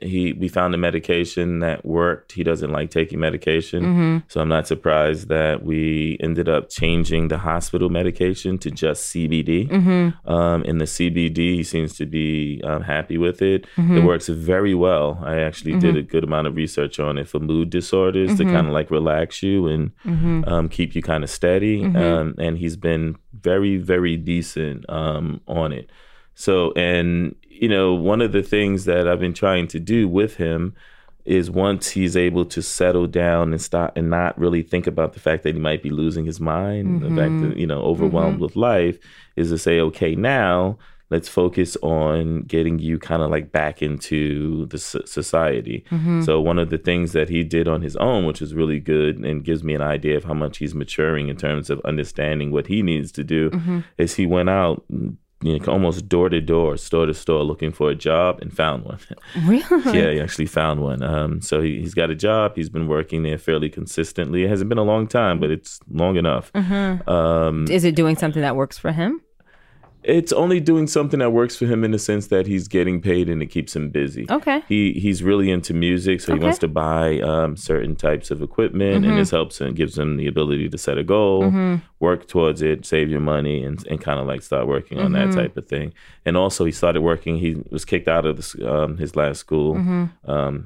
we found a medication that worked. He doesn't like taking medication. Mm-hmm. So I'm not surprised that we ended up changing the hospital medication to just CBD. Mm-hmm. And the CBD, he seems to be happy with it. Mm-hmm. It works very well. I actually mm-hmm. did a good amount of research on it for mood disorders mm-hmm. to kind of like relax you and mm-hmm. Keep you kind of steady. Mm-hmm. And he's been very, very decent on it. So, and, you know, one of the things that I've been trying to do with him is once he's able to settle down and stop and not really think about the fact that he might be losing his mind, mm-hmm. the fact that, you know, overwhelmed mm-hmm. with life, is to say, okay, now let's focus on getting you kind of like back into the society. Mm-hmm. So one of the things that he did on his own, which is really good and gives me an idea of how much he's maturing in terms of understanding what he needs to do, mm-hmm. is he went out, you know, almost door to door, store to store, looking for a job, and found one. Really? Yeah, he actually found one. So he's got a job. He's been working there fairly consistently. It hasn't been a long time, but it's long enough. Mm-hmm. Is it doing something that works for him? It's only doing something that works for him in the sense that he's getting paid and it keeps him busy. Okay. He's really into music, so he wants to buy certain types of equipment, mm-hmm. and this helps and gives him the ability to set a goal, mm-hmm. work towards it, save your money, and kind of like start working on mm-hmm. that type of thing. And also he started working. He was kicked out of his last school, mm-hmm.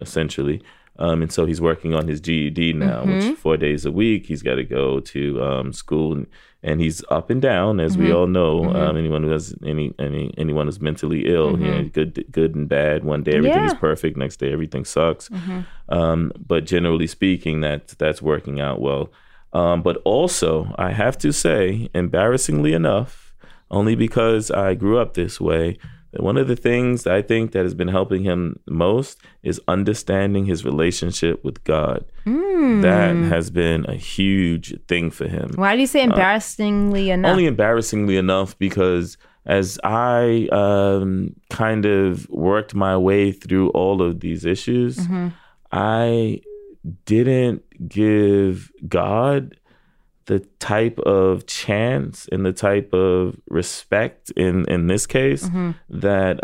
Essentially. And so he's working on his GED now, mm-hmm. which 4 days a week he's got to go to school, and he's up and down, as mm-hmm. we all know. Mm-hmm. Anyone who has anyone who's mentally ill, mm-hmm. you know, good and bad. One day everything is perfect, next day everything sucks. Mm-hmm. But generally speaking, that's working out well. But also, I have to say, embarrassingly enough, only because I grew up this way, one of the things I think that has been helping him most is understanding his relationship with God. Mm. That has been a huge thing for him. Why do you say embarrassingly enough? Only embarrassingly enough because as I kind of worked my way through all of these issues, mm-hmm. I didn't give God the type of chance and the type of respect in this case mm-hmm. that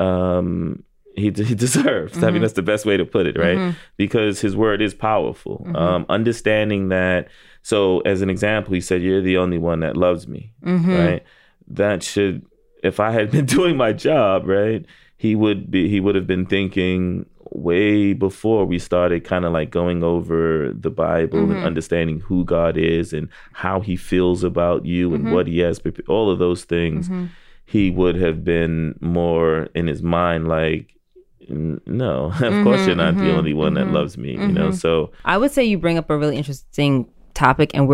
he deserved. Mm-hmm. I mean, that's the best way to put it, right? Mm-hmm. Because his word is powerful. Mm-hmm. Understanding that. So as an example, he said, "You're the only one that loves me," mm-hmm. right? That should, if I had been doing my job, right, he would have been thinking way before we started kind of like going over the Bible mm-hmm. and understanding who God is and how he feels about you mm-hmm. and what he has, all of those things, mm-hmm. he would have been more in his mind like, no, of mm-hmm, course you're not mm-hmm, the only one mm-hmm, that loves me, mm-hmm. you know, so. I would say you bring up a really interesting topic, and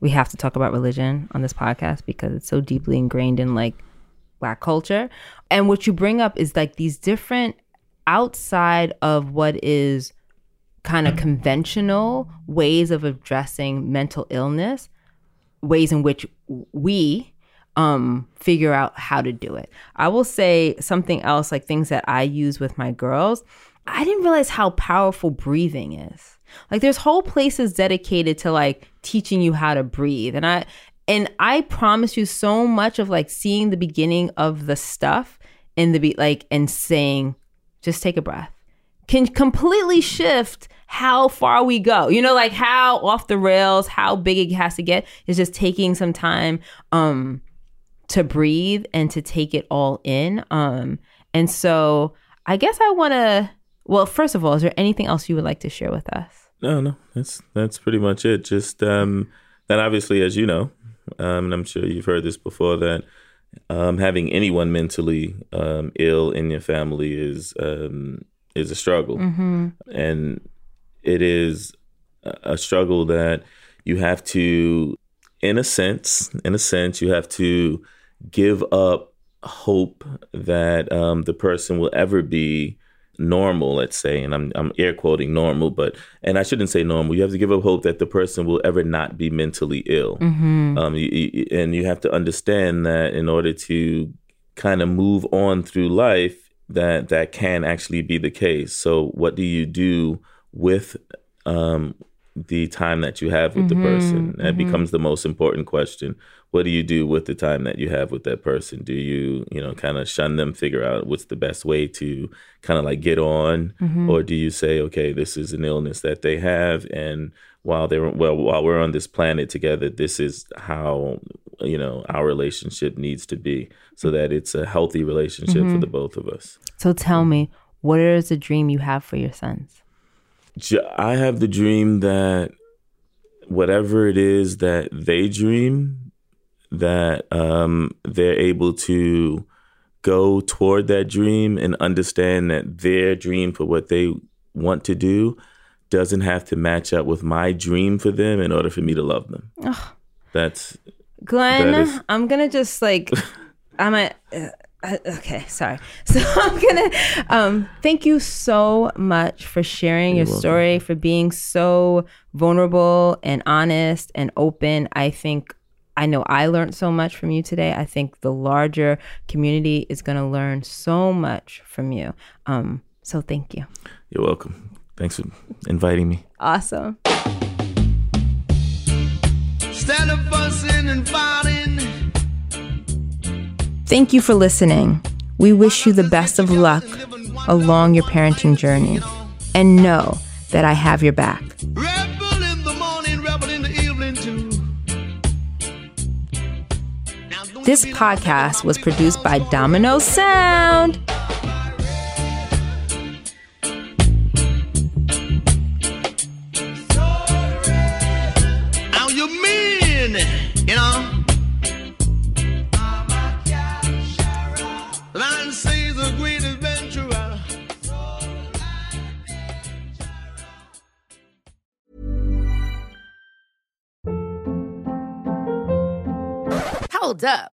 we have to talk about religion on this podcast because it's so deeply ingrained in like Black culture. And what you bring up is like these different outside of what is kind of conventional ways of addressing mental illness, ways in which we figure out how to do it. I will say something else, like things that I use with my girls. I didn't realize how powerful breathing is. Like there's whole places dedicated to like teaching you how to breathe. And I promise you so much of like seeing the beginning of the stuff in the beat, like, and saying, just take a breath, can completely shift how far we go. You know, like how off the rails, how big it has to get is just taking some time to breathe and to take it all in. And so I guess I want to, well, first of all, is there anything else you would like to share with us? No, that's pretty much it. Just that obviously, as you know, and I'm sure you've heard this before, that having anyone mentally ill in your family is a struggle, mm-hmm. and It is a struggle that you have to, in a sense, you have to give up hope that the person will ever be normal, let's say, and I'm air quoting normal, and I shouldn't say normal. You have to give up hope that the person will ever not be mentally ill. Mm-hmm. And you have to understand that in order to kind of move on through life, that can actually be the case. So what do you do with the time that you have with mm-hmm. the person? That mm-hmm. becomes the most important question. What do you do with the time that you have with that person? Do you, kind of shun them, figure out what's the best way to kind of like get on? Mm-hmm. Or do you say, okay, this is an illness that they have, and while we're on this planet together, this is how, our relationship needs to be, so that it's a healthy relationship mm-hmm. for the both of us. So tell me, what is the dream you have for your sons? I have the dream that whatever it is that they dream, that they're able to go toward that dream and understand that their dream for what they want to do doesn't have to match up with my dream for them in order for me to love them. Ugh. Glenn, I'm going to just like, okay, sorry. So I'm going to thank you so much for sharing your story, for being so vulnerable and honest and open. I know I learned so much from you today. I think the larger community is going to learn so much from you. So thank you. You're welcome. Thanks for inviting me. Awesome. Instead of fussing and fighting. Thank you for listening. We wish you the best of luck along your parenting journey. And know that I have your back. Rebel in the morning, rebel in the evening too. This podcast was produced by Domino Sound. How you mean, Line says a great adventurer. Hold up.